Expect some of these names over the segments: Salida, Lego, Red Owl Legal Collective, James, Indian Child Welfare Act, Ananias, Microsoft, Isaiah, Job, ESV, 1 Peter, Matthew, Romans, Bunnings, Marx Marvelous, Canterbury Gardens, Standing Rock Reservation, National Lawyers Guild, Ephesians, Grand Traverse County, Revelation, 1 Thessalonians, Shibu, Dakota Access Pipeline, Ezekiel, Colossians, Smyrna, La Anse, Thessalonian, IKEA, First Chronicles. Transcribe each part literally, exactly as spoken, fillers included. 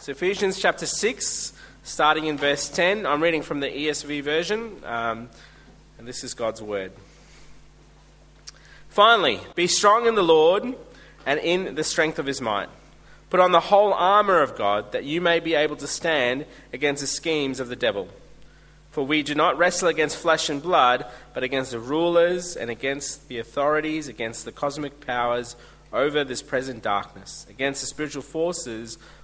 So Ephesians chapter six, starting in verse ten. I'm reading from the E S V version, um, and this is God's word. Finally, be strong in the Lord and in the strength of his might. Put on the whole armor of God, that you may be able to stand against the schemes of the devil. For we do not wrestle against flesh and blood, but against the rulers and against the authorities, against the cosmic powers over this present darkness, against the spiritual forces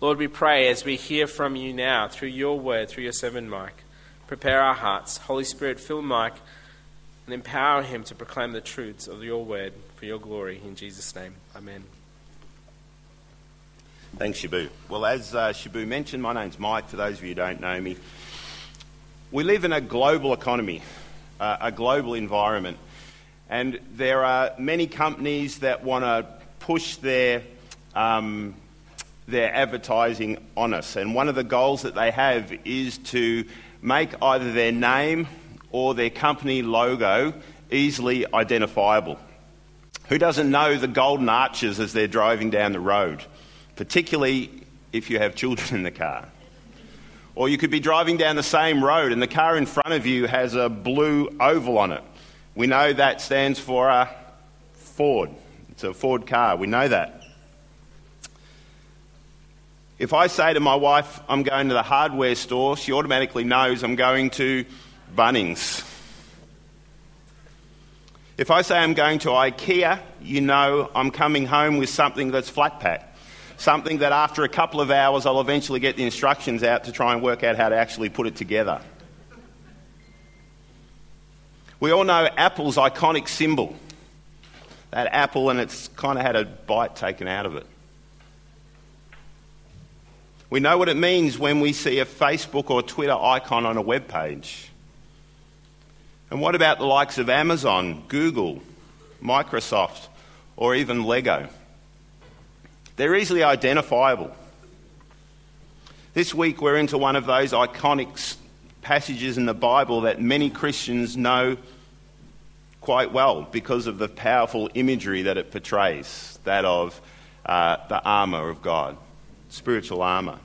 Lord, we pray as we hear from you now, through your word, through your servant Mike. Prepare our hearts. Holy Spirit, fill Mike and empower him to proclaim the truths of your word for your glory. In Jesus' name, amen. Thanks, Shibu. Well, as uh, Shibu mentioned, my name's Mike, for those of you who don't know me. We live in a global economy, uh, a global environment, and there are many companies that want to push their um, their advertising on us, and one of the goals that they have is to make either their name or their company logo easily identifiable. Who doesn't know the golden arches as they're driving down the road? Particularly if you have children in the car. Or you could be driving down the same road and the car in front of you has a blue oval on it. We know that stands for a Ford. It's a Ford car. We know that. If I say to my wife, I'm going to the hardware store, she automatically knows I'm going to Bunnings. If I say I'm going to IKEA, you know I'm coming home with something that's flat pack. Something that after a couple of hours I'll eventually get the instructions out to try and work out how to actually put it together. We all know Apple's iconic symbol. That apple, and it's kind of had a bite taken out of it. We know what it means when we see a Facebook or Twitter icon on a web page. And what about the likes of Amazon, Google, Microsoft, or even Lego? They're easily identifiable. This week we're into one of those iconic passages in the Bible that many Christians know quite well because of the powerful imagery that it portrays, that of uh, the armour of God, spiritual armour.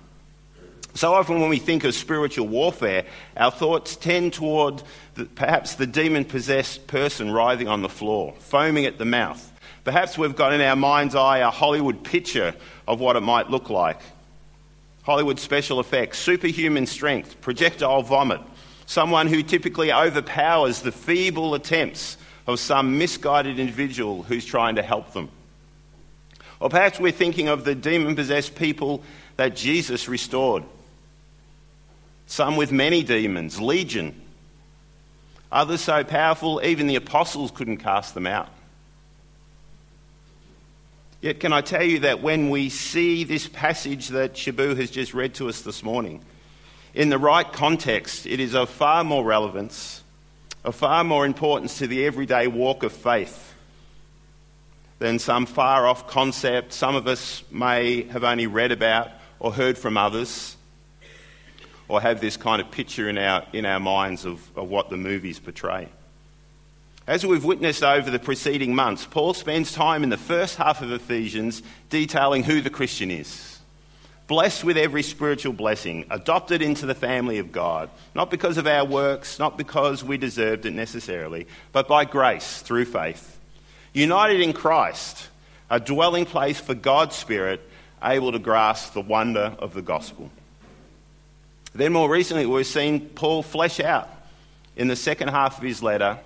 So often when we think of spiritual warfare, our thoughts tend toward the, perhaps the demon-possessed person writhing on the floor, foaming at the mouth. Perhaps we've got in our mind's eye a Hollywood picture of what it might look like. Hollywood special effects, superhuman strength, projectile vomit, someone who typically overpowers the feeble attempts of some misguided individual who's trying to help them. Or perhaps we're thinking of the demon-possessed people that Jesus restored. Some with many demons, legion. Others so powerful even the apostles couldn't cast them out. Yet can I tell you that when we see this passage that Shibu has just read to us this morning, in the right context, it is of far more relevance, of far more importance to the everyday walk of faith than some far-off concept some of us may have only read about or heard from others, or have this kind of picture in our, in our minds of, of what the movies portray. As we've witnessed over the preceding months, Paul spends time in the first half of Ephesians detailing who the Christian is. Blessed with every spiritual blessing, adopted into the family of God, not because of our works, not because we deserved it necessarily, but by grace through faith. United in Christ, a dwelling place for God's Spirit, able to grasp the wonder of the gospel. Then more recently, we've seen Paul flesh out in the second half of his letter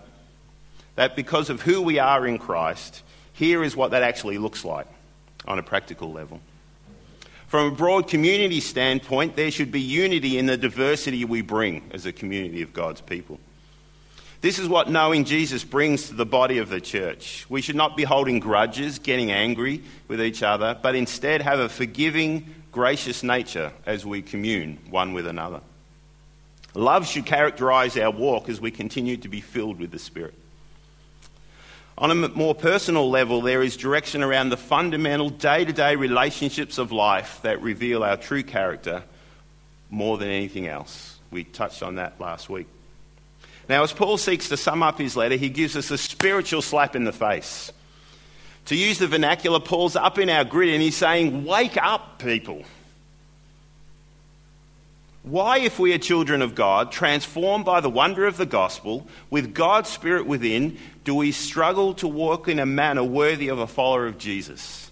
that because of who we are in Christ, here is what that actually looks like on a practical level. From a broad community standpoint, there should be unity in the diversity we bring as a community of God's people. This is what knowing Jesus brings to the body of the church. We should not be holding grudges, getting angry with each other, but instead have a forgiving, gracious nature as we commune one with another. Love should characterise our walk as we continue to be filled with the Spirit. On a more personal level, there is direction around the fundamental day-to-day relationships of life that reveal our true character more than anything else. We touched on that last week. Now, as Paul seeks to sum up his letter, he gives us a spiritual slap in the face. To use the vernacular, Paul's up in our grid and he's saying, wake up, people. Why, if we are children of God, transformed by the wonder of the gospel, with God's Spirit within, do we struggle to walk in a manner worthy of a follower of Jesus?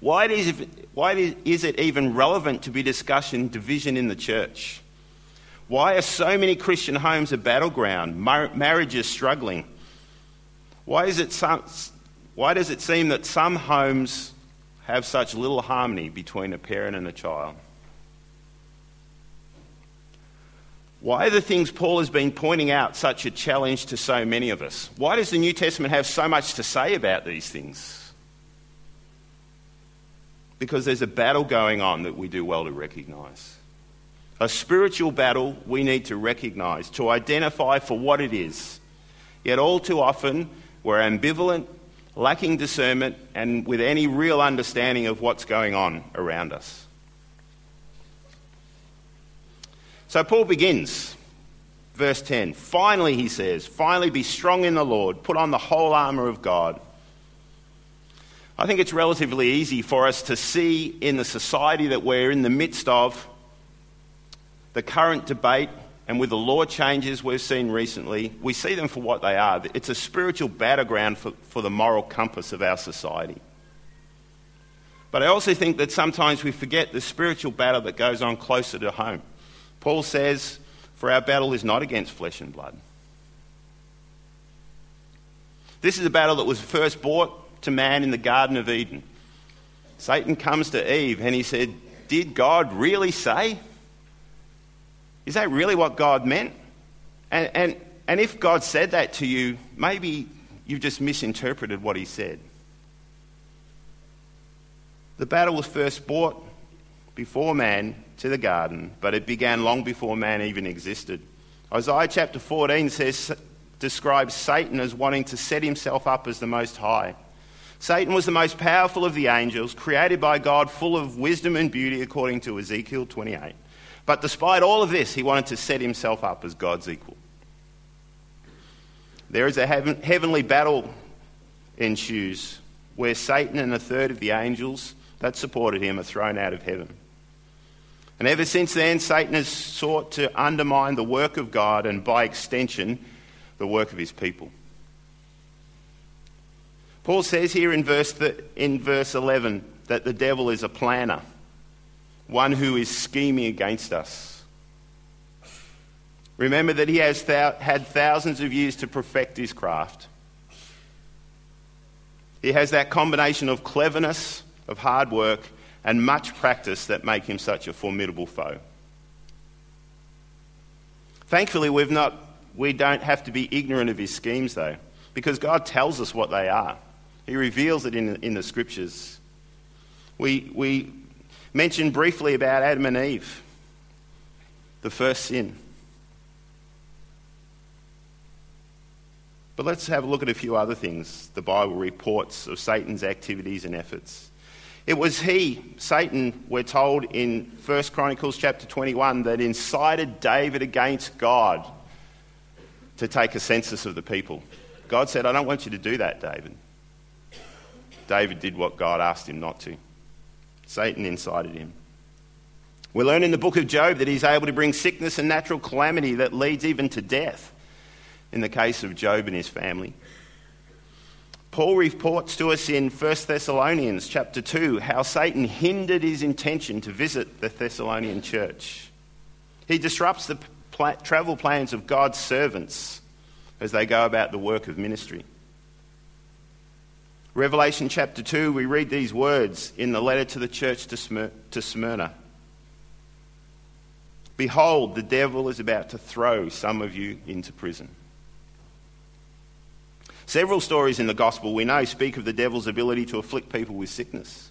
Why is it even relevant to be discussing division in the church? Why are so many Christian homes a battleground, mar- marriages struggling? Why is it some, why does it seem that some homes have such little harmony between a parent and a child? Why are the things Paul has been pointing out such a challenge to so many of us? Why does the New Testament have so much to say about these things? Because there's a battle going on that we do well to recognise. A spiritual battle we need to recognise, to identify for what it is. Yet all too often we're ambivalent, lacking discernment, and with any real understanding of what's going on around us. So Paul begins, verse ten. Finally, he says, finally be strong in the Lord, put on the whole armour of God. I think it's relatively easy for us to see in the society that we're in the midst of, the current debate, and with the law changes we've seen recently, we see them for what they are. It's a spiritual battleground for, for the moral compass of our society. But I also think that sometimes we forget the spiritual battle that goes on closer to home. Paul says, for our battle is not against flesh and blood. This is a battle that was first brought to man in the Garden of Eden. Satan comes to Eve and he said, did God really say? Is that really what God meant? And, and, and if God said that to you, maybe you've just misinterpreted what he said. The battle was first brought before man to the garden, but it began long before man even existed. Isaiah chapter fourteen says, describes Satan as wanting to set himself up as the Most High. Satan was the most powerful of the angels, created by God, full of wisdom and beauty, according to Ezekiel twenty-eight. But despite all of this, he wanted to set himself up as God's equal. There is a heaven, heavenly battle ensues where Satan and a third of the angels that supported him are thrown out of heaven. And ever since then, Satan has sought to undermine the work of God and, by extension, the work of his people. Paul says here in verse th- in verse eleven that the devil is a planner, one who is scheming against us. Remember that he has th- had thousands of years to perfect his craft. He has that combination of cleverness, of hard work, and much practice that make him such a formidable foe. Thankfully, we've not, we don't have to be ignorant of his schemes, though, because God tells us what they are. He reveals it in, in the Scriptures. We, we mentioned briefly about Adam and Eve, the first sin. But let's have a look at a few other things the Bible reports of Satan's activities and efforts. It was he, Satan, we're told in First Chronicles chapter twenty-one, that incited David against God to take a census of the people. God said, I don't want you to do that, David. David did what God asked him not to. Satan incited him. We learn in the book of Job that he's able to bring sickness and natural calamity that leads even to death in the case of Job and his family. Paul reports to us in First Thessalonians chapter two how Satan hindered his intention to visit the Thessalonian church. He disrupts the pl- travel plans of God's servants as they go about the work of ministry. Revelation chapter two, we read these words in the letter to the church to, Smyr- to Smyrna. Behold, the devil is about to throw some of you into prison. Several stories in the gospel we know speak of the devil's ability to afflict people with sickness.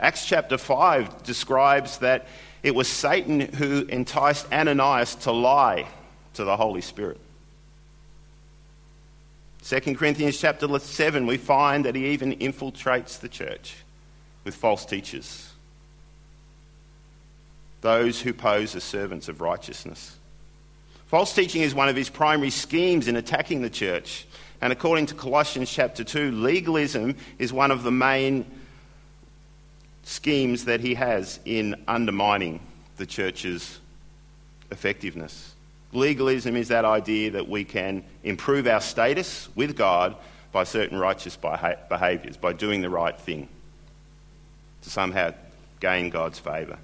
Acts chapter five describes that it was Satan who enticed Ananias to lie to the Holy Spirit. Second Corinthians chapter seven, we find that he even infiltrates the church with false teachers, those who pose as servants of righteousness. False teaching is one of his primary schemes in attacking the church, and according to Colossians chapter two, legalism is one of the main schemes that he has in undermining the church's effectiveness. Legalism is that idea that we can improve our status with God by certain righteous behaviours, by doing the right thing, to somehow gain God's favour.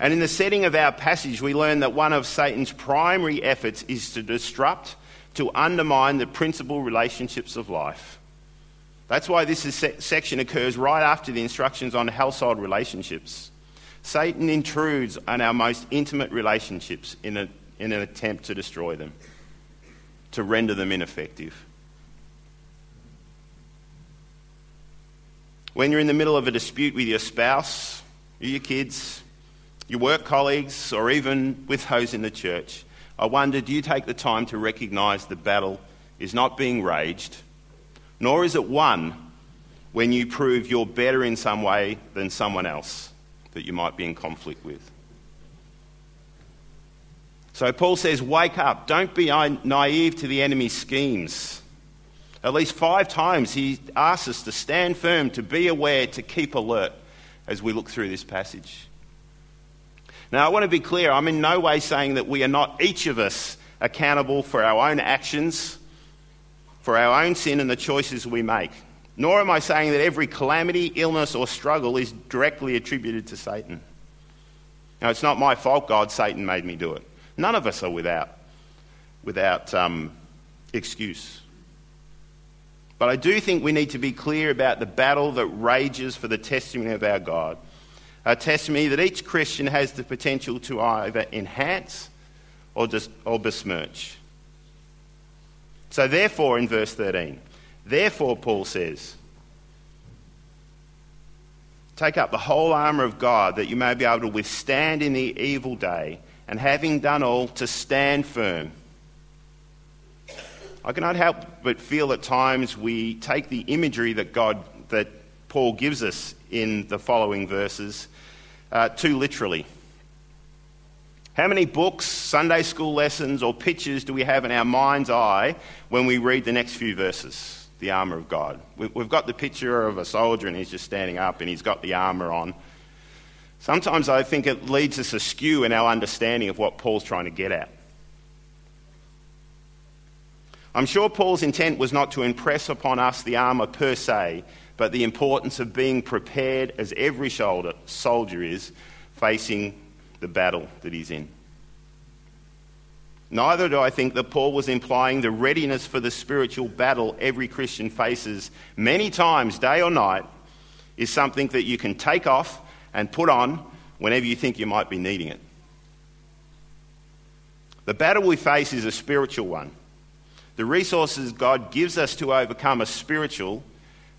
And in the setting of our passage, we learn that one of Satan's primary efforts is to disrupt, to undermine the principal relationships of life. That's why this section occurs right after the instructions on household relationships. Satan intrudes on our most intimate relationships in, a, in an attempt to destroy them, to render them ineffective. When you're in the middle of a dispute with your spouse, your kids, your work colleagues, or even with those in the church, I wonder, do you take the time to recognise the battle is not being waged, nor is it won when you prove you're better in some way than someone else that you might be in conflict with? So Paul says, wake up. Don't be naive to the enemy's schemes. At least five times he asks us to stand firm, to be aware, to keep alert as we look through this passage. Now, I want to be clear, I'm in no way saying that we are not, each of us, accountable for our own actions, for our own sin and the choices we make. Nor am I saying that every calamity, illness, or struggle is directly attributed to Satan. Now, it's not my fault God, Satan made me do it. None of us are without, without um, excuse. But I do think we need to be clear about the battle that rages for the testimony of our God, a testimony that each Christian has the potential to either enhance or, dis- or besmirch. So therefore, in verse thirteen, Therefore, Paul says, take up the whole armour of God that you may be able to withstand in the evil day, and having done all, to stand firm. I cannot help but feel at times we take the imagery that God, that Paul gives us in the following verses uh, too literally. How many books, Sunday school lessons, or pictures do we have in our mind's eye when we read the next few verses? The armour of God. We've got the picture of a soldier and he's just standing up and he's got the armour on. Sometimes I think it leads us askew in our understanding of what Paul's trying to get at. I'm sure Paul's intent was not to impress upon us the armour per se, but the importance of being prepared as every soldier is facing the battle that he's in. Neither do I think that Paul was implying the readiness for the spiritual battle every Christian faces many times, day or night, is something that you can take off and put on whenever you think you might be needing it. The battle we face is a spiritual one. The resources God gives us to overcome are spiritual,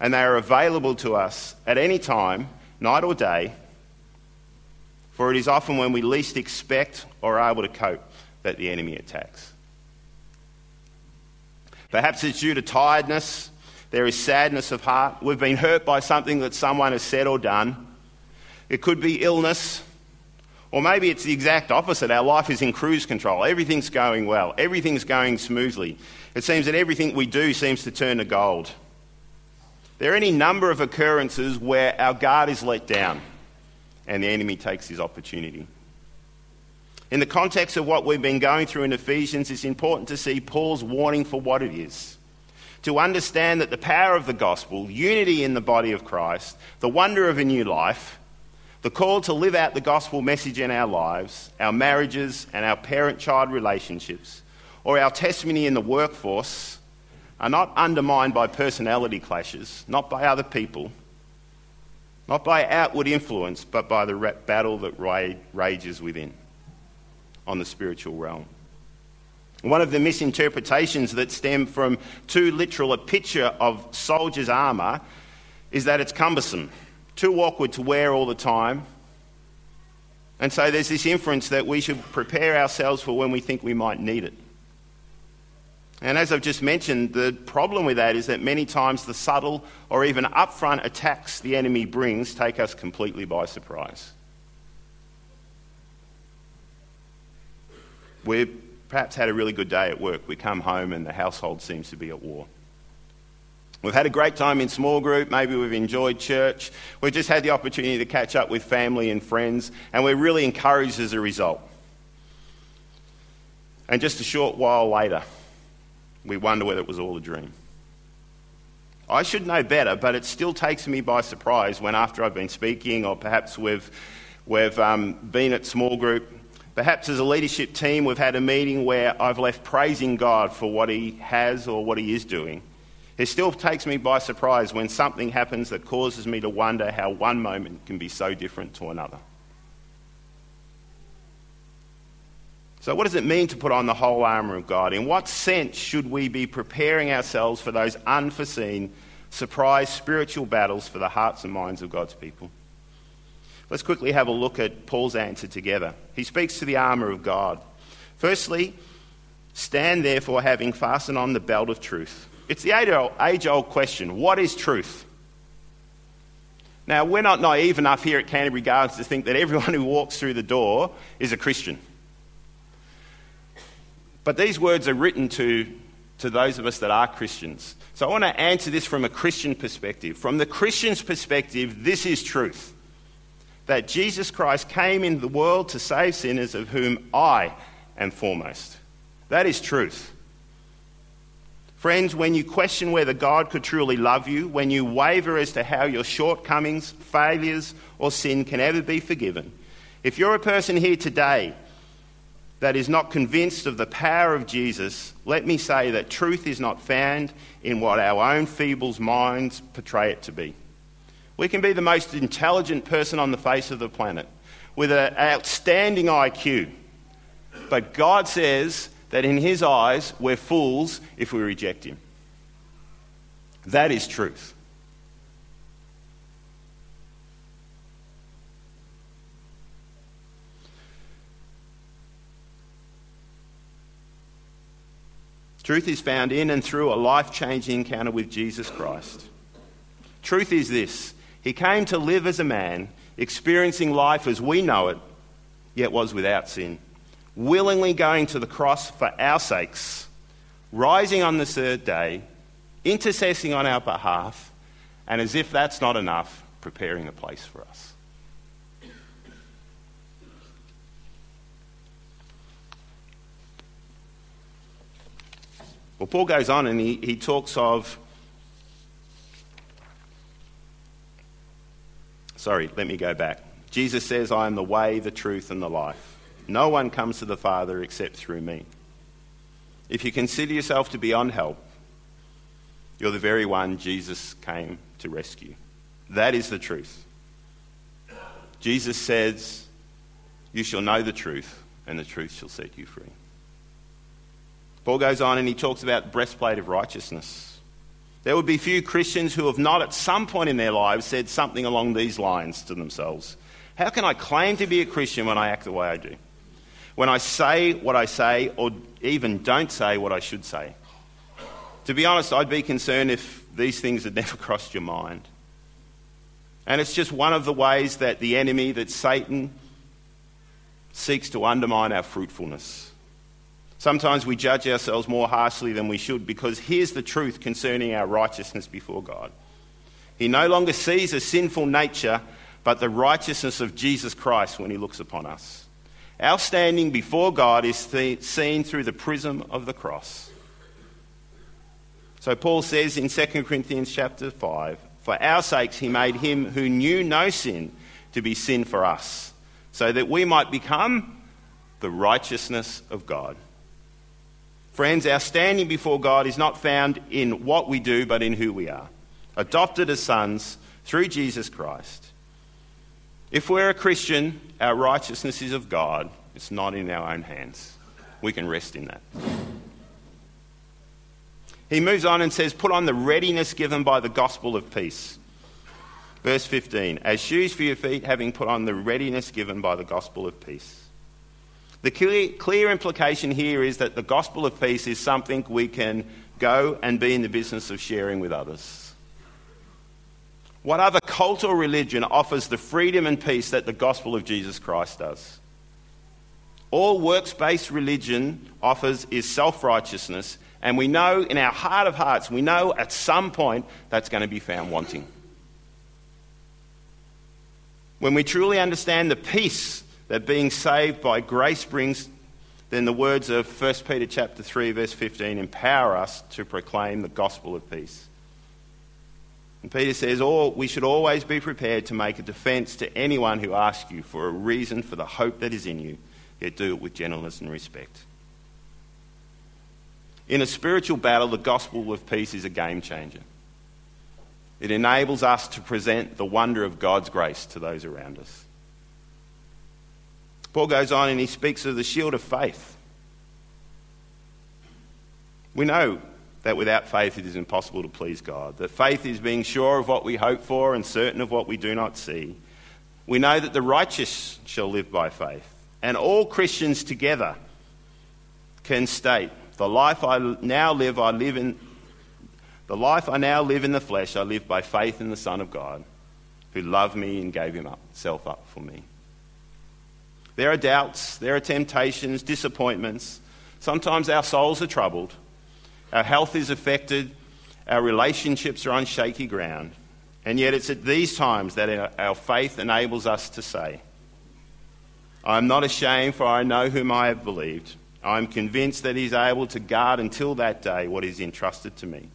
and they are available to us at any time, night or day, for it is often when we least expect or are able to cope that the enemy attacks. Perhaps it's due to tiredness. There is sadness of heart. We've been hurt by something that someone has said or done. It could be illness, or maybe it's the exact opposite. Our life is in cruise control. Everything's going well. Everything's going smoothly. It seems that everything we do seems to turn to gold. There are any number of occurrences where our guard is let down and the enemy takes his opportunity. In the context of what we've been going through in Ephesians, it's important to see Paul's warning for what it is, to understand that the power of the gospel, unity in the body of Christ, the wonder of a new life, The call to live out the gospel message in our lives, our marriages and our parent-child relationships, or our testimony in the workforce, are not undermined by personality clashes, not by other people, not by outward influence, but by the battle that ra- rages within on the spiritual realm. One of the misinterpretations that stem from too literal a picture of soldiers' armour is that it's cumbersome, too awkward to wear all the time. And so there's this inference that we should prepare ourselves for when we think we might need it. And as I've just mentioned, the problem with that is that many times the subtle or even upfront attacks the enemy brings take us completely by surprise. We've perhaps had a really good day at work. We come home and the household seems to be at war. We've had a great time in small group. Maybe we've enjoyed church. We've just had the opportunity to catch up with family and friends, and we're really encouraged as a result. And just a short while later, we wonder whether it was all a dream. I should know better, but it still takes me by surprise when, after I've been speaking, or perhaps we've, we've um, been at small group, perhaps as a leadership team we've had a meeting where I've left praising God for what he has or what he is doing. It still takes me by surprise when something happens that causes me to wonder how one moment can be so different to another. So what does it mean to put on the whole armour of God? In what sense should we be preparing ourselves for those unforeseen, surprise spiritual battles for the hearts and minds of God's people? Let's quickly have a look at Paul's answer together. He speaks to the armour of God. Firstly, stand therefore having fastened on the belt of truth. It's the age-old question, what is truth? Now, we're not naive enough here at Canterbury Gardens to think that everyone who walks through the door is a Christian. But these words are written to, to those of us that are Christians. So I want to answer this from a Christian perspective. From the Christian's perspective, this is truth. That Jesus Christ came into the world to save sinners, of whom I am foremost. That is truth. Friends, when you question whether God could truly love you, when you waver as to how your shortcomings, failures, or sin can ever be forgiven, if you're a person here today that is not convinced of the power of Jesus, let me say that truth is not found in what our own feeble minds portray it to be. We can be the most intelligent person on the face of the planet with an outstanding I Q, but God says that in his eyes we're fools if we reject him. That is truth. Truth is found in and through a life-changing encounter with Jesus Christ. Truth is this: he came to live as a man, experiencing life as we know it, yet was without sin, willingly going to the cross for our sakes, rising on the third day, intercessing on our behalf, and as if that's not enough, preparing a place for us. Well, Paul goes on and he, he talks of... Sorry, let me go back. Jesus says, I am the way, the truth, and the life. No one comes to the Father except through me. If you consider yourself to be on help, you're the very one Jesus came to rescue. That is the truth. Jesus says, you shall know the truth, and the truth shall set you free. Paul goes on and he talks about the breastplate of righteousness. There would be few Christians who have not at some point in their lives said something along these lines to themselves. How can I claim to be a Christian when I act the way I do? When I say what I say, or even don't say what I should say? To be honest, I'd be concerned if these things had never crossed your mind. And it's just one of the ways that the enemy, that Satan, seeks to undermine our fruitfulness. Sometimes we judge ourselves more harshly than we should, because here's the truth concerning our righteousness before God. He no longer sees a sinful nature, but the righteousness of Jesus Christ when he looks upon us. Our standing before God is th- seen through the prism of the cross. So Paul says in Second Corinthians chapter five, for our sakes he made him who knew no sin to be sin for us, so that we might become the righteousness of God. Friends, our standing before God is not found in what we do, but in who we are, adopted as sons through Jesus Christ. If we're a Christian, our righteousness is of God. It's not in our own hands. We can rest in that. He moves on and says, put on the readiness given by the gospel of peace. Verse fifteen, as shoes for your feet, having put on the readiness given by the gospel of peace. The clear, clear implication here is that the gospel of peace is something we can go and be in the business of sharing with others. What other cult or religion offers the freedom and peace that the gospel of Jesus Christ does? All works-based religion offers is self-righteousness, and we know in our heart of hearts, we know at some point that's going to be found wanting. When we truly understand the peace that being saved by grace brings, then the words of First Peter chapter three, verse fifteen, empower us to proclaim the gospel of peace. And Peter says, "Or we should always be prepared to make a defence to anyone who asks you for a reason for the hope that is in you, yet do it with gentleness and respect." In a spiritual battle, the gospel of peace is a game changer. It enables us to present the wonder of God's grace to those around us. Paul goes on and he speaks of the shield of faith. We know that without faith it is impossible to please God, that faith is being sure of what we hope for and certain of what we do not see. We know that the righteous shall live by faith, and all Christians together can state, The life I now live, I live in the life I now live in the flesh, I live by faith in the Son of God, who loved me and gave himself up for me. There are doubts, there are temptations, disappointments. Sometimes our souls are troubled, our health is affected, our relationships are on shaky ground. And yet it's at these times that our faith enables us to say, I am not ashamed, for I know whom I have believed. I am convinced that he is able to guard until that day what is entrusted to me.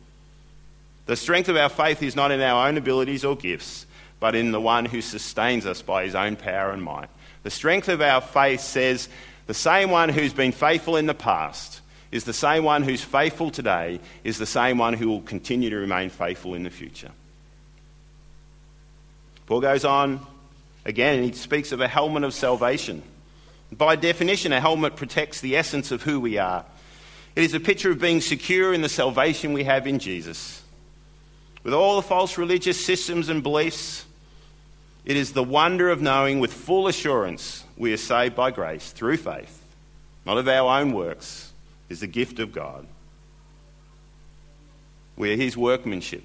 The strength of our faith is not in our own abilities or gifts, but in the one who sustains us by his own power and might. The strength of our faith says the same one who's been faithful in the past is the same one who's faithful today, is the same one who will continue to remain faithful in the future. Paul goes on again and he speaks of a helmet of salvation. By definition, a helmet protects the essence of who we are. It is a picture of being secure in the salvation we have in Jesus. With all the false religious systems and beliefs, it is the wonder of knowing with full assurance we are saved by grace through faith, not of our own works, is the gift of God. We are his workmanship.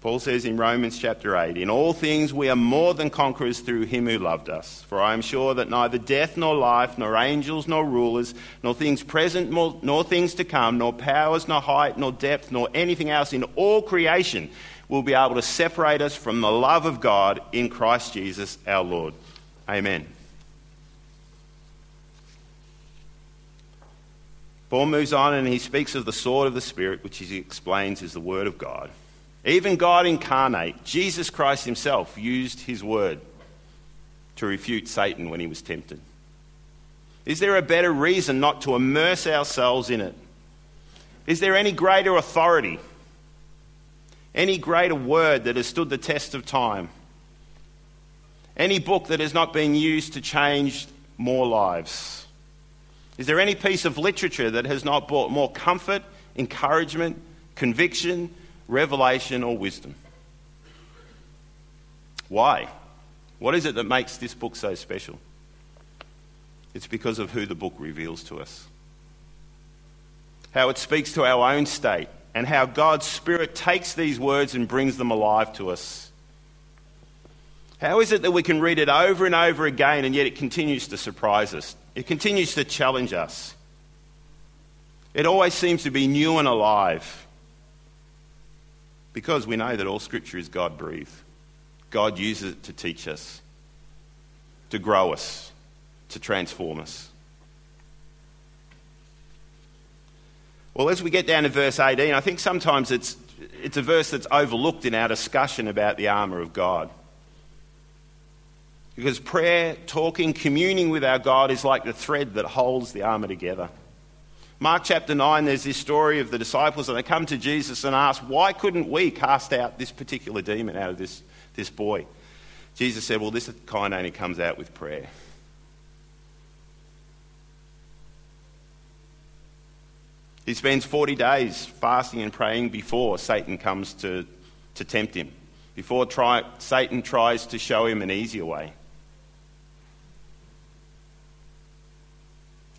Paul says in Romans chapter eight, in all things we are more than conquerors through him who loved us. For I am sure that neither death nor life, nor angels nor rulers, nor things present nor things to come, nor powers nor height nor depth, nor anything else in all creation will be able to separate us from the love of God in Christ Jesus our Lord. Amen. Paul moves on and he speaks of the sword of the Spirit, which he explains is the word of God. Even God incarnate, Jesus Christ himself, used his word to refute Satan when he was tempted. Is there a better reason not to immerse ourselves in it? Is there any greater authority, any greater word that has stood the test of time? Any book that has not been used to change more lives? Is there any piece of literature that has not brought more comfort, encouragement, conviction, revelation or wisdom? Why? What is it that makes this book so special? It's because of who the book reveals to us. How it speaks to our own state and how God's Spirit takes these words and brings them alive to us. How is it that we can read it over and over again and yet it continues to surprise us? It continues to challenge us. It always seems to be new and alive. Because we know that all Scripture is God-breathed. God uses it to teach us, to grow us, to transform us. Well, as we get down to verse eighteen, I think sometimes it's it's a verse that's overlooked in our discussion about the armour of God. Because prayer, talking, communing with our God is like the thread that holds the armour together. Mark chapter nine, there's this story of the disciples, and they come to Jesus and ask, why couldn't we cast out this particular demon out of this, this boy? Jesus said, well, this kind only comes out with prayer. He spends forty days fasting and praying before Satan comes to, to tempt him, before try, Satan tries to show him an easier way.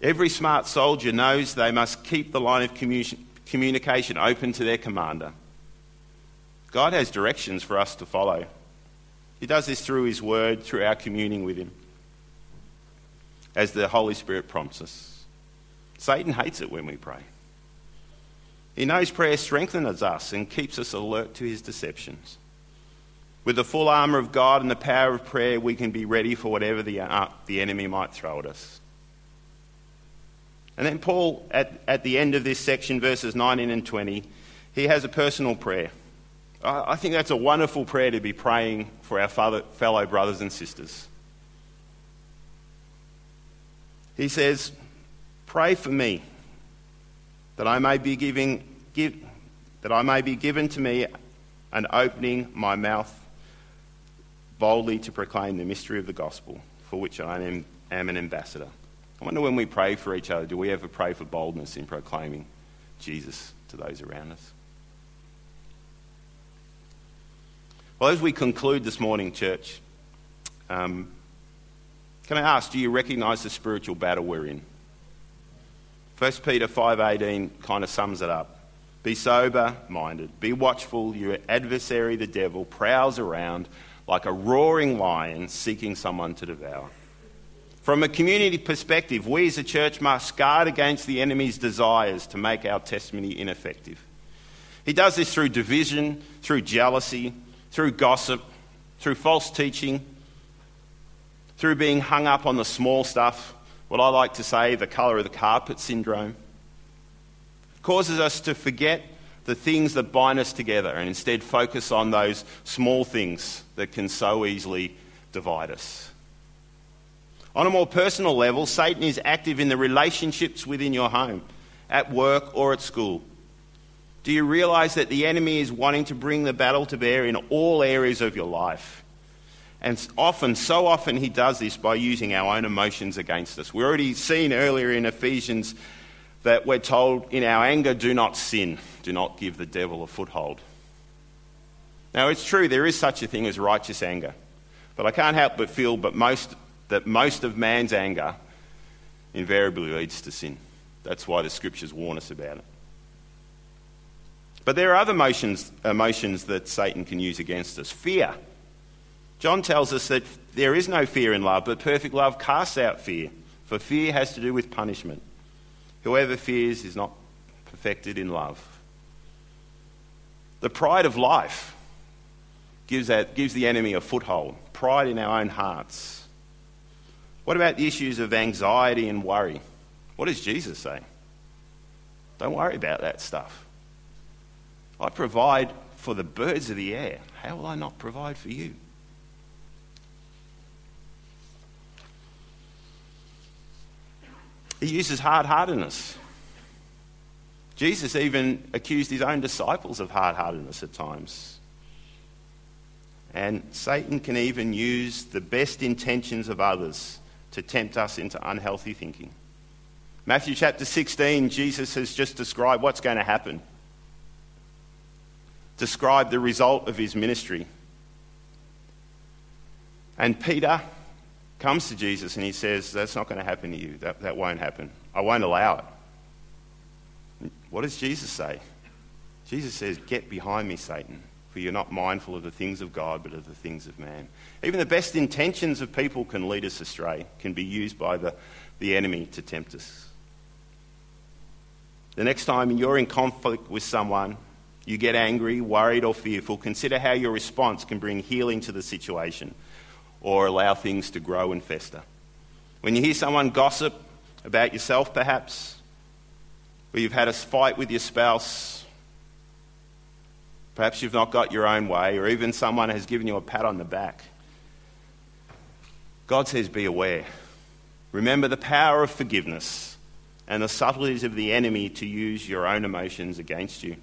Every smart soldier knows they must keep the line of commun- communication open to their commander. God has directions for us to follow. He does this through his word, through our communing with him, as the Holy Spirit prompts us. Satan hates it when we pray. He knows prayer strengthens us and keeps us alert to his deceptions. With the full armour of God and the power of prayer, we can be ready for whatever the, uh, the enemy might throw at us. And then Paul, at, at the end of this section, verses nineteen and twenty, he has a personal prayer. I, I think that's a wonderful prayer to be praying for our father, fellow brothers and sisters. He says, pray for me, that I may be giving, give, that I may be given to me an opening my mouth boldly to proclaim the mystery of the gospel, for which I am, am an ambassador. I wonder when we pray for each other, do we ever pray for boldness in proclaiming Jesus to those around us? Well, as we conclude this morning, church, um, can I ask, do you recognise the spiritual battle we're in? First Peter five eighteen kind of sums it up. Be sober-minded, be watchful, your adversary the devil prowls around like a roaring lion seeking someone to devour. From a community perspective, we as a church must guard against the enemy's desires to make our testimony ineffective. He does this through division, through jealousy, through gossip, through false teaching, through being hung up on the small stuff, what I like to say, the colour of the carpet syndrome. It causes us to forget the things that bind us together and instead focus on those small things that can so easily divide us. On a more personal level, Satan is active in the relationships within your home, at work or at school. Do you realise that the enemy is wanting to bring the battle to bear in all areas of your life? And often, so often, he does this by using our own emotions against us. We've already seen earlier in Ephesians that we're told, in our anger, do not sin. Do not give the devil a foothold. Now, it's true, there is such a thing as righteous anger. But I can't help but feel but most... that most of man's anger invariably leads to sin. That's why the scriptures warn us about it. But there are other emotions, emotions that Satan can use against us. Fear. John tells us that there is no fear in love, but perfect love casts out fear, for fear has to do with punishment. Whoever fears is not perfected in love. The pride of life gives, that, gives the enemy a foothold. Pride in our own hearts. What about the issues of anxiety and worry? What does Jesus say? Don't worry about that stuff. I provide for the birds of the air. How will I not provide for you? He uses hard-heartedness. Jesus even accused his own disciples of hard-heartedness at times. And Satan can even use the best intentions of others to tempt us into unhealthy thinking. Matthew chapter sixteen, Jesus has just described what's going to happen. Described the result of his ministry. And Peter comes to Jesus and he says, that's not going to happen to you. That, that won't happen. I won't allow it. What does Jesus say? Jesus says, get behind me, Satan, for you're not mindful of the things of God, but of the things of man. Even the best intentions of people can lead us astray, can be used by the, the enemy to tempt us. The next time you're in conflict with someone, you get angry, worried or fearful, consider how your response can bring healing to the situation or allow things to grow and fester. When you hear someone gossip about yourself, perhaps, or you've had a fight with your spouse, Perhaps you've not got your own way, or even someone has given you a pat on the back. God says, be aware. Remember the power of forgiveness and the subtleties of the enemy to use your own emotions against you.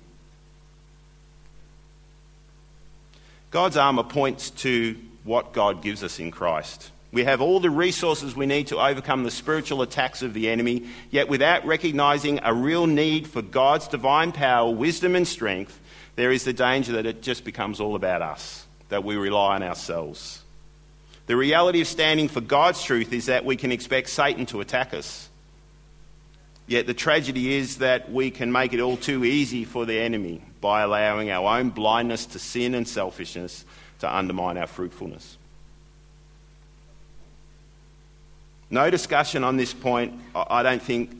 God's armour points to what God gives us in Christ. We have all the resources we need to overcome the spiritual attacks of the enemy, yet without recognising a real need for God's divine power, wisdom and strength, there is the danger that it just becomes all about us, that we rely on ourselves. The reality of standing for God's truth is that we can expect Satan to attack us. Yet the tragedy is that we can make it all too easy for the enemy by allowing our own blindness to sin and selfishness to undermine our fruitfulness. No discussion on this point, I don't think,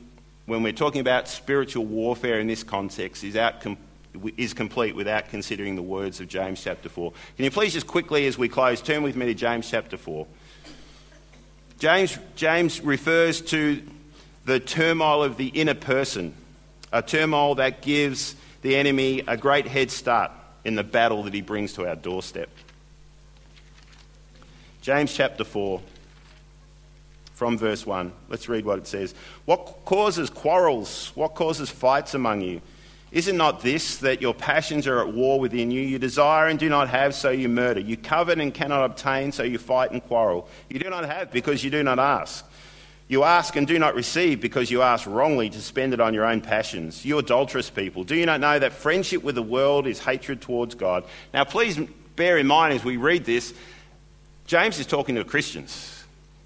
when we're talking about spiritual warfare in this context, is out com- is complete without considering the words of James chapter four. Can you please just quickly, as we close, turn with me to James chapter four. James, James refers to the turmoil of the inner person, a turmoil that gives the enemy a great head start in the battle that he brings to our doorstep. James chapter four. From verse one, let's read what it says. What causes quarrels? What causes fights among you? Is it not this, that your passions are at war within you? You desire and do not have, so you murder. You covet and cannot obtain, so you fight and quarrel. You do not have because you do not ask. You ask and do not receive because you ask wrongly to spend it on your own passions. You adulterous people, do you not know that friendship with the world is hatred towards God? Now please bear in mind as we read this, James is talking to Christians.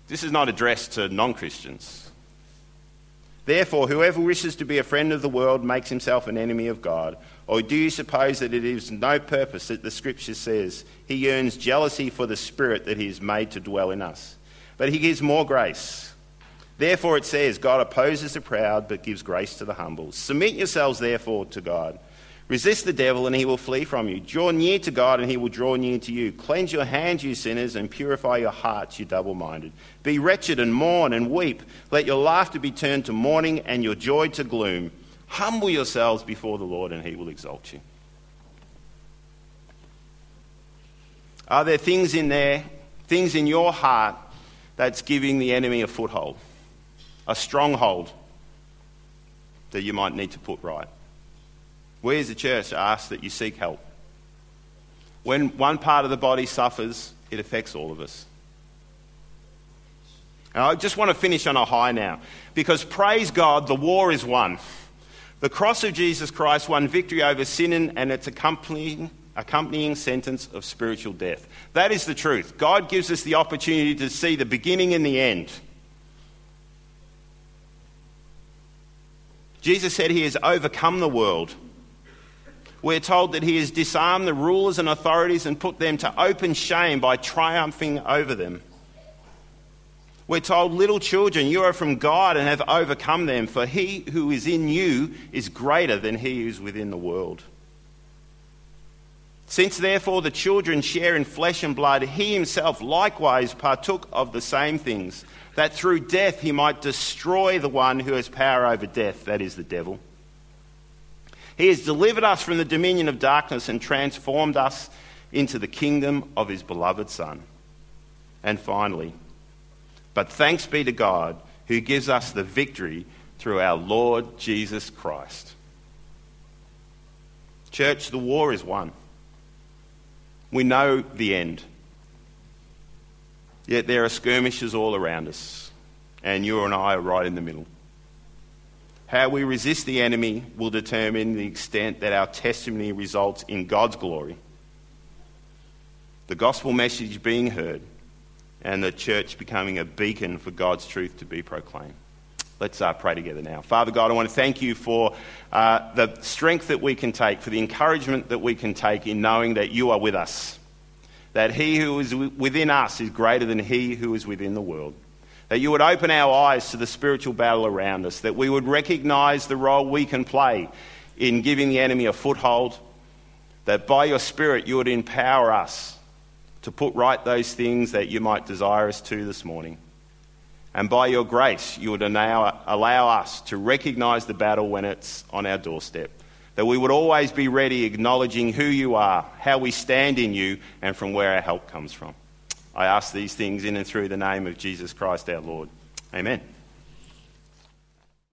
This is not addressed to non-Christians. Therefore, whoever wishes to be a friend of the world makes himself an enemy of God. Or do you suppose that it is no purpose that the Scripture says, he yearns jealousy for the Spirit that he is made to dwell in us? But he gives more grace. Therefore it says, God opposes the proud but gives grace to the humble. Submit yourselves therefore to God. Resist the devil and he will flee from you. Draw near to God and he will draw near to you. Cleanse your hands, you sinners, and purify your hearts, you double-minded. Be wretched and mourn and weep. Let your laughter be turned to mourning and your joy to gloom. Humble yourselves before the Lord and he will exalt you. Are there things in there, things in your heart that's giving the enemy a foothold, a stronghold that you might need to put right? We as a church ask that you seek help. When one part of the body suffers, it affects all of us. And I just want to finish on a high now, because praise God, the war is won. The cross of Jesus Christ won victory over sin and its accompanying, accompanying sentence of spiritual death. That is the truth. God gives us the opportunity to see the beginning and the end. Jesus said he has overcome the world. We're told that he has disarmed the rulers and authorities and put them to open shame by triumphing over them. We're told, little children, you are from God and have overcome them, for he who is in you is greater than he who is within the world. Since therefore the children share in flesh and blood, he himself likewise partook of the same things, that through death he might destroy the one who has power over death, that is the devil. He has delivered us from the dominion of darkness and transformed us into the kingdom of his beloved Son. And finally, but thanks be to God who gives us the victory through our Lord Jesus Christ. Church, the war is won. We know the end. Yet there are skirmishes all around us, and you and I are right in the middle. How we resist the enemy will determine the extent that our testimony results in God's glory, the gospel message being heard, and the church becoming a beacon for God's truth to be proclaimed. Let's uh, pray together now. Father God, I want to thank you for uh, the strength that we can take, for the encouragement that we can take in knowing that you are with us, that he who is within us is greater than he who is within the world. That you would open our eyes to the spiritual battle around us, that we would recognise the role we can play in giving the enemy a foothold, that by your Spirit you would empower us to put right those things that you might desire us to this morning. And by your grace you would allow us to recognise the battle when it's on our doorstep, that we would always be ready, acknowledging who you are, how we stand in you, and from where our help comes from. I ask these things in and through the name of Jesus Christ our Lord. Amen.